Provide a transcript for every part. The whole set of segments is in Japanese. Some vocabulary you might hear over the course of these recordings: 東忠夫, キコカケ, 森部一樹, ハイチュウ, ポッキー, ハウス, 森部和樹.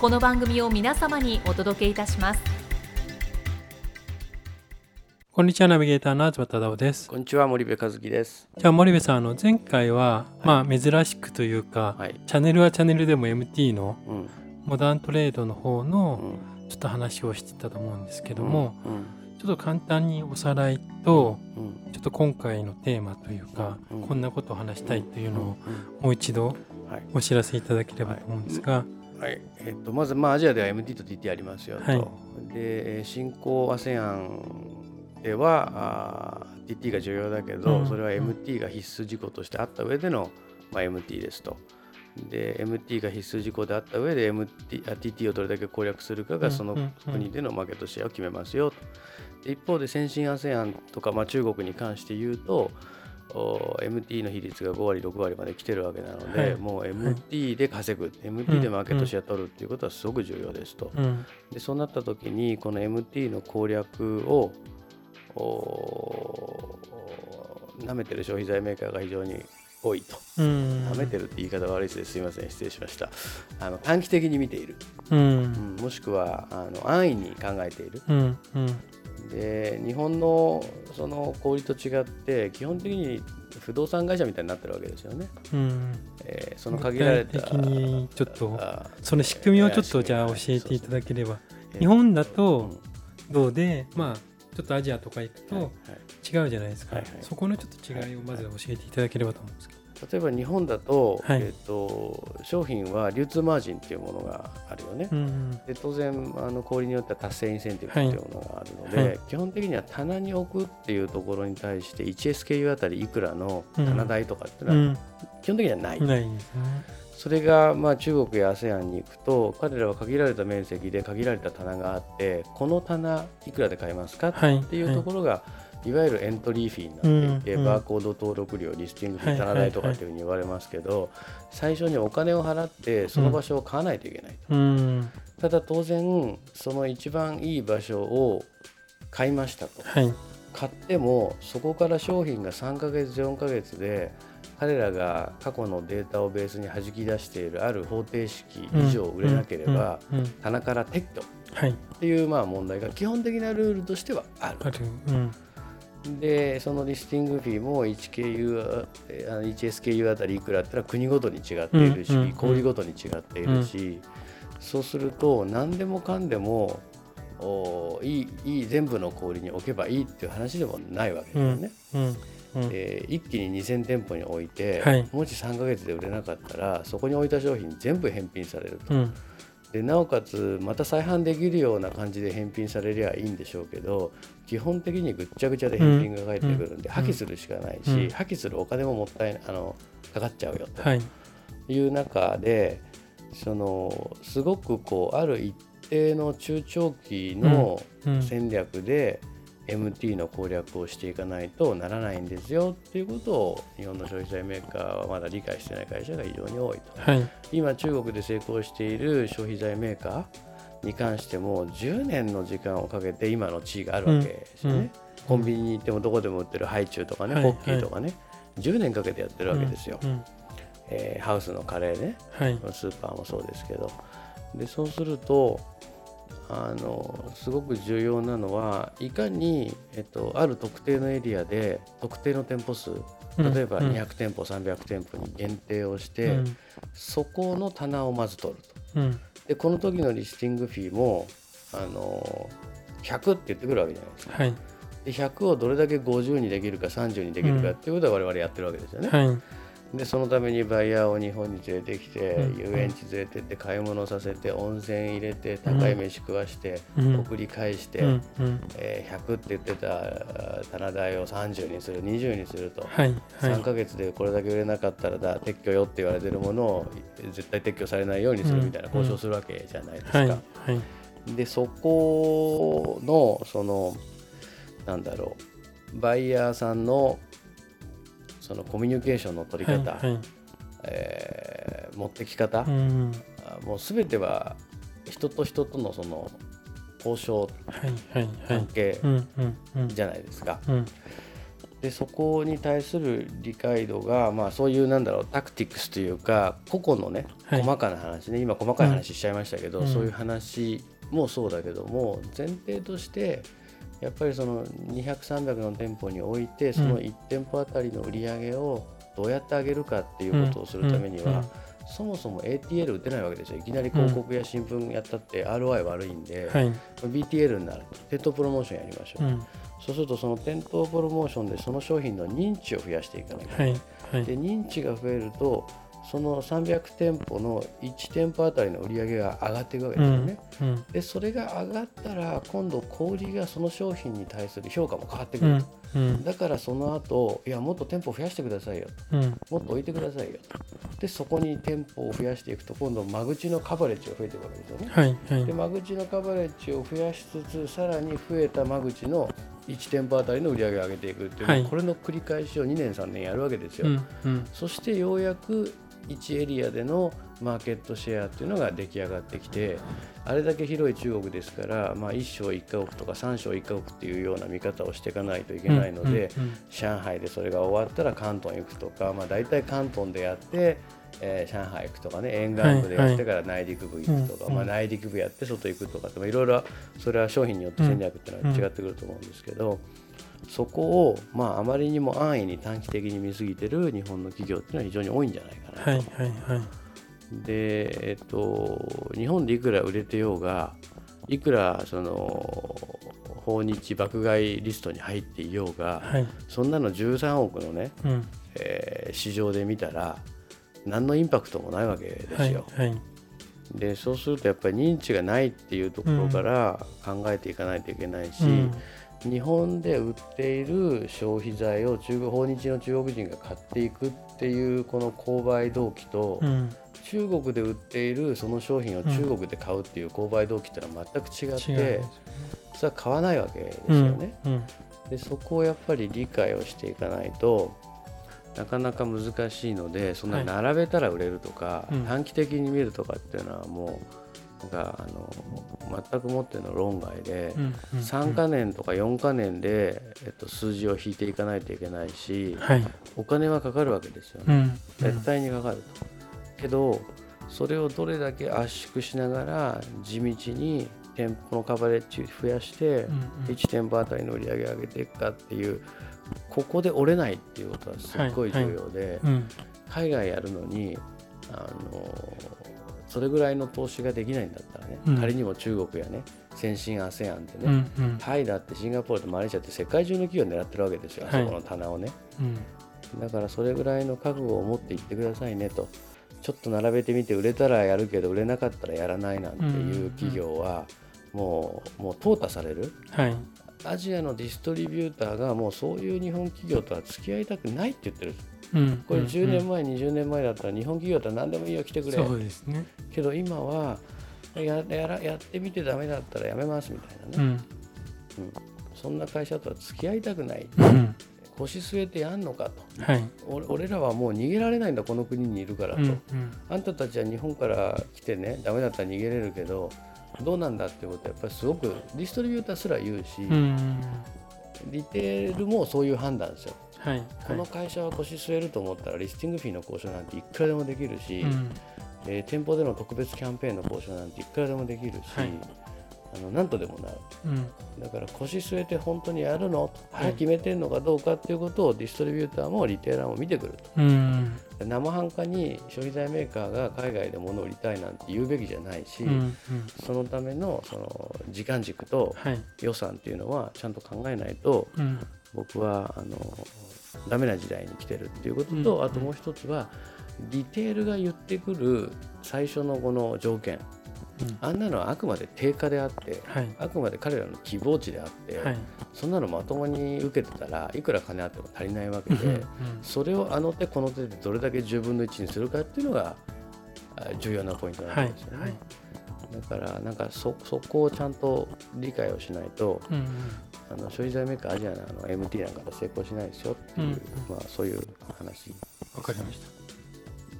この番組を皆様にお届けいたします。こんにちは、ナビゲーターの東忠夫です。こんにちは、森部和樹です。じゃあ森部さん、前回は、珍しくというか、チャンネルはチャンネルでも MT の、モダントレードの方のちょっと話をしてたと思うんですけども、ちょっと簡単におさらいと、ちょっと今回のテーマというか、こんなことを話したいというのをもう一度お知らせいただければと思うんですが、まず、アジアでは MT と TT ありますよと、で新興 ASEAN では TT が重要だけど、それは MT が必須事項としてあった上での、MT ですと。で MT が必須事項であった上で TT をどれだけ攻略するかがその国でのマーケットシェアを決めますよと。一方で先進 ASEAN とか、中国に関して言うと、MT の比率が5割6割まで来てるわけなので、もう MT で稼ぐ、MT でマーケットシェア取るっていうことはすごく重要ですと。でそうなった時に、この MT の攻略を舐めてる消費財メーカーが非常に多いと。舐めてるって言い方悪いですね、すいません、失礼しました。短期的に見ている、もしくは安易に考えている。で日本のその小売と違って、基本的に不動産会社みたいになってるわけですよね。その限られた具体的にちょっとその仕組みをちょっとじゃあ教えていただければ。日本だとどうで、ちょっとアジアとか行くと違うじゃないですか。そこのちょっと違いをまず教えていただければと思うんですけど。例えば日本だと、商品は流通マージンというものがあるよね。で当然小売によっては達成インセンティブというものがあるので、基本的には棚に置くっていうところに対して 1SKU あたりいくらの棚代とかっていうのは基本的にはない、それが、中国や ASEAN に行くと、彼らは限られた面積で限られた棚があって、この棚いくらで買えますかっていうところが、いわゆるエントリーフィーになっていて、バーコード登録料、リスティングフィー、棚代とかっていうふうに言われますけど、最初にお金を払ってその場所を買わないといけないと。ただ当然その一番いい場所を買いましたと、買ってもそこから商品が3ヶ月4ヶ月で、彼らが過去のデータをベースに弾き出しているある方程式以上売れなければ、棚から撤去っていう、問題が基本的なルールとしてはある。でそのリスティングフィーも 1SKU あたりいくらだったら国ごとに違っているし、小売ごとに違っているし、そうすると何でもかんでもいい全部の小売に置けばいいっていう話でもないわけだよね。一気に2000店舗に置いて、もし3ヶ月で売れなかったらそこに置いた商品全部返品されると。でなおかつまた再販できるような感じで返品されりゃいいんでしょうけど、基本的にぐっちゃぐちゃで返品が返ってくるんで、破棄するしかないし、破棄するお金ももったいない、かかっちゃうよと、いう中で、そのすごくある一定の中長期の戦略で、MT の攻略をしていかないとならないんですよっていうことを、日本の消費財メーカーはまだ理解していない会社が非常に多いと。今中国で成功している消費財メーカーに関しても10年の時間をかけて今の地位があるわけですよね。コンビニに行ってもどこでも売ってるハイチュウとかね、ポッキーとかね、10年かけてやってるわけですよ。ハウスのカレーね、スーパーもそうですけど。でそうするとすごく重要なのは、いかに、ある特定のエリアで特定の店舗数、例えば200店舗、300店舗に限定をして、そこの棚をまず取ると。でこの時のリスティングフィーも100って言ってくるわけじゃないですか、はい、で100をどれだけ50にできるか30にできるかっていうことは我々やってるわけですよね、はい、でそのためにバイヤーを日本に連れてきて、遊園地連れてって買い物させて温泉入れて高い飯食わして、送り返して、100って言ってた棚代を30にする20にすると、はいはい、3ヶ月でこれだけ売れなかったら撤去よって言われてるものを絶対撤去されないようにするみたいな交渉するわけじゃないですか、はいはい、でそこのそのなんだろうバイヤーさんのそのコミュニケーションの取り方、はいはい持ってき方、うん、もう全ては人と人とのその交渉関係じゃないですか。でそこに対する理解度が、まあ、そういうなんだろうタクティクスというか個々のね、はい、細かな話ね今細かい話しちゃいましたけど、うん、そういう話もそうだけども前提としてやっぱりその200、300の店舗においてその1店舗あたりの売り上げをどうやって上げるかっていうことをするためにはそもそも ATL 打てないわけですよ。いきなり広告や新聞やったって ROI 悪いんで BTL になる店頭プロモーションやりましょう。そうするとその店頭プロモーションでその商品の認知を増やしていかなきゃいけない。で認知が増えるとその300店舗の1店舗あたりの売り上げが上がっていくわけですよね、うんうん、でそれが上がったら今度小売りがその商品に対する評価も変わってくると、うんうん、だからその後いやもっと店舗増やしてくださいよ、うん、もっと置いてくださいよでそこに店舗を増やしていくと今度間口のカバレッジが増えていくわけですよね、はいはい、で間口のカバレッジを増やしつつさらに増えた間口の1店舗あたりの売り上げを上げていくっていう、はい、これの繰り返しを2年3年やるわけですよ、うんうん、そしてようやく1エリアでのマーケットシェアっていうのが出来上がってきてあれだけ広い中国ですから、まあ、1章1家屋とか3章1家屋っていうような見方をしていかないといけないので、うんうんうん、上海でそれが終わったら広東行くとか、まあ、大体広東でやって、上海行くとかね沿岸部でやってから内陸部行くとか、はいはいまあ、内陸部やって外行くとかっていろいろそれは商品によって戦略っていうのは違ってくると思うんですけどそこを、まあ、あまりにも安易に短期的に見過ぎてる日本の企業っていうのは非常に多いんじゃないかなと、はいはいはい、で、日本でいくら売れてようがいくらその訪日爆買いリストに入っていようが、はい、そんなの13億のね、うん市場で見たら何のインパクトもないわけですよ、はいはいでそうするとやっぱり認知がないっていうところから考えていかないといけないし、うん日本で売っている消費財を訪日の中国人が買っていくっていうこの購買動機と、うん、中国で売っているその商品を中国で買うっていう購買動機ってのは全く違って、それは買わないわけですよね、うんうん、でそこをやっぱり理解をしていかないとなかなか難しいのでそんな並べたら売れるとか、はいうん、短期的に見るとかっていうのはもうが全くもっての論外で、うんうんうん、3カ年とか4カ年で、数字を引いていかないといけないし、はい、お金はかかるわけですよね、うんうん、絶対にかかるとけどそれをどれだけ圧縮しながら地道に店舗のカバレッジ増やして、うんうん、1店舗あたりの売り上げを上げていくかっていうここで折れないっていうことはすっごい重要で、はいはいうん、海外やるのにそれぐらいの投資ができないんだったらね、うん、仮にも中国やね先進 ASEAN ってね、うんうん、タイだってシンガポールとマレーシアって世界中の企業を狙ってるわけですよ、はい、あそこの棚をね、うん、だからそれぐらいの覚悟を持っていってくださいねとちょっと並べてみて売れたらやるけど売れなかったらやらないなんていう企業はもう淘汰される、はい、アジアのディストリビューターがもうそういう日本企業とは付き合いたくないって言ってるうん、これ10年前、うん、20年前だったら日本企業だったら何でもいいよ来てくれそうです、ね、けど今は やってみてダメだったらやめますみたいなね、うんうん、そんな会社とは付き合いたくない、うん、腰据えてやんのかと、はい、俺らはもう逃げられないんだこの国にいるからと、うんうん、あんたたちは日本から来てねダメだったら逃げれるけどどうなんだってことはやっぱりすごくディストリビューターすら言うし、うん、リテールもそういう判断ですよはいはい、この会社は腰据えると思ったらリスティングフィーの交渉なんていくらでもできるし、うん店舗での特別キャンペーンの交渉なんていくらでもできるし、はい、何とでもなる、うん、だから腰据えて本当にやるの、はい、決めてるのかどうかっていうことをディストリビューターもリテイラーも見てくると、うん、生半可に消費財メーカーが海外で物を売りたいなんて言うべきじゃないし、うんうん、そのためのその時間軸と予算っていうのはちゃんと考えないと、はい、僕はダメな時代に来てるっていうことと、うんうん、あともう一つはリテールが言ってくる最初のこの条件、うん、あんなのはあくまで定価であって、はい、あくまで彼らの希望値であって、はい、そんなのまともに受けてたらいくら金あっても足りないわけで、うん、それをあの手この手でどれだけ10分の1にするかっていうのが重要なポイントなんですよね、はいはい、だからなんか そこをちゃんと理解をしないと、うんうん、消費財メーカーアジアのMT なんかで成功しないですよっていう、うんうん、まあ、そういう話。わかりました。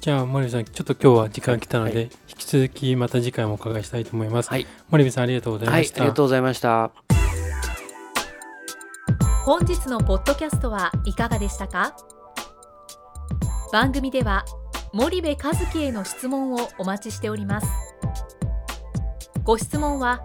じゃあ森部さん、ちょっと今日は時間来たので、はい、引き続きまた次回もお伺いしたいと思います、はい、森部さんありがとうございました、はい、ありがとうございました。本日のポッドキャストはいかがでしたか。番組では森部一樹への質問をお待ちしております。ご質問は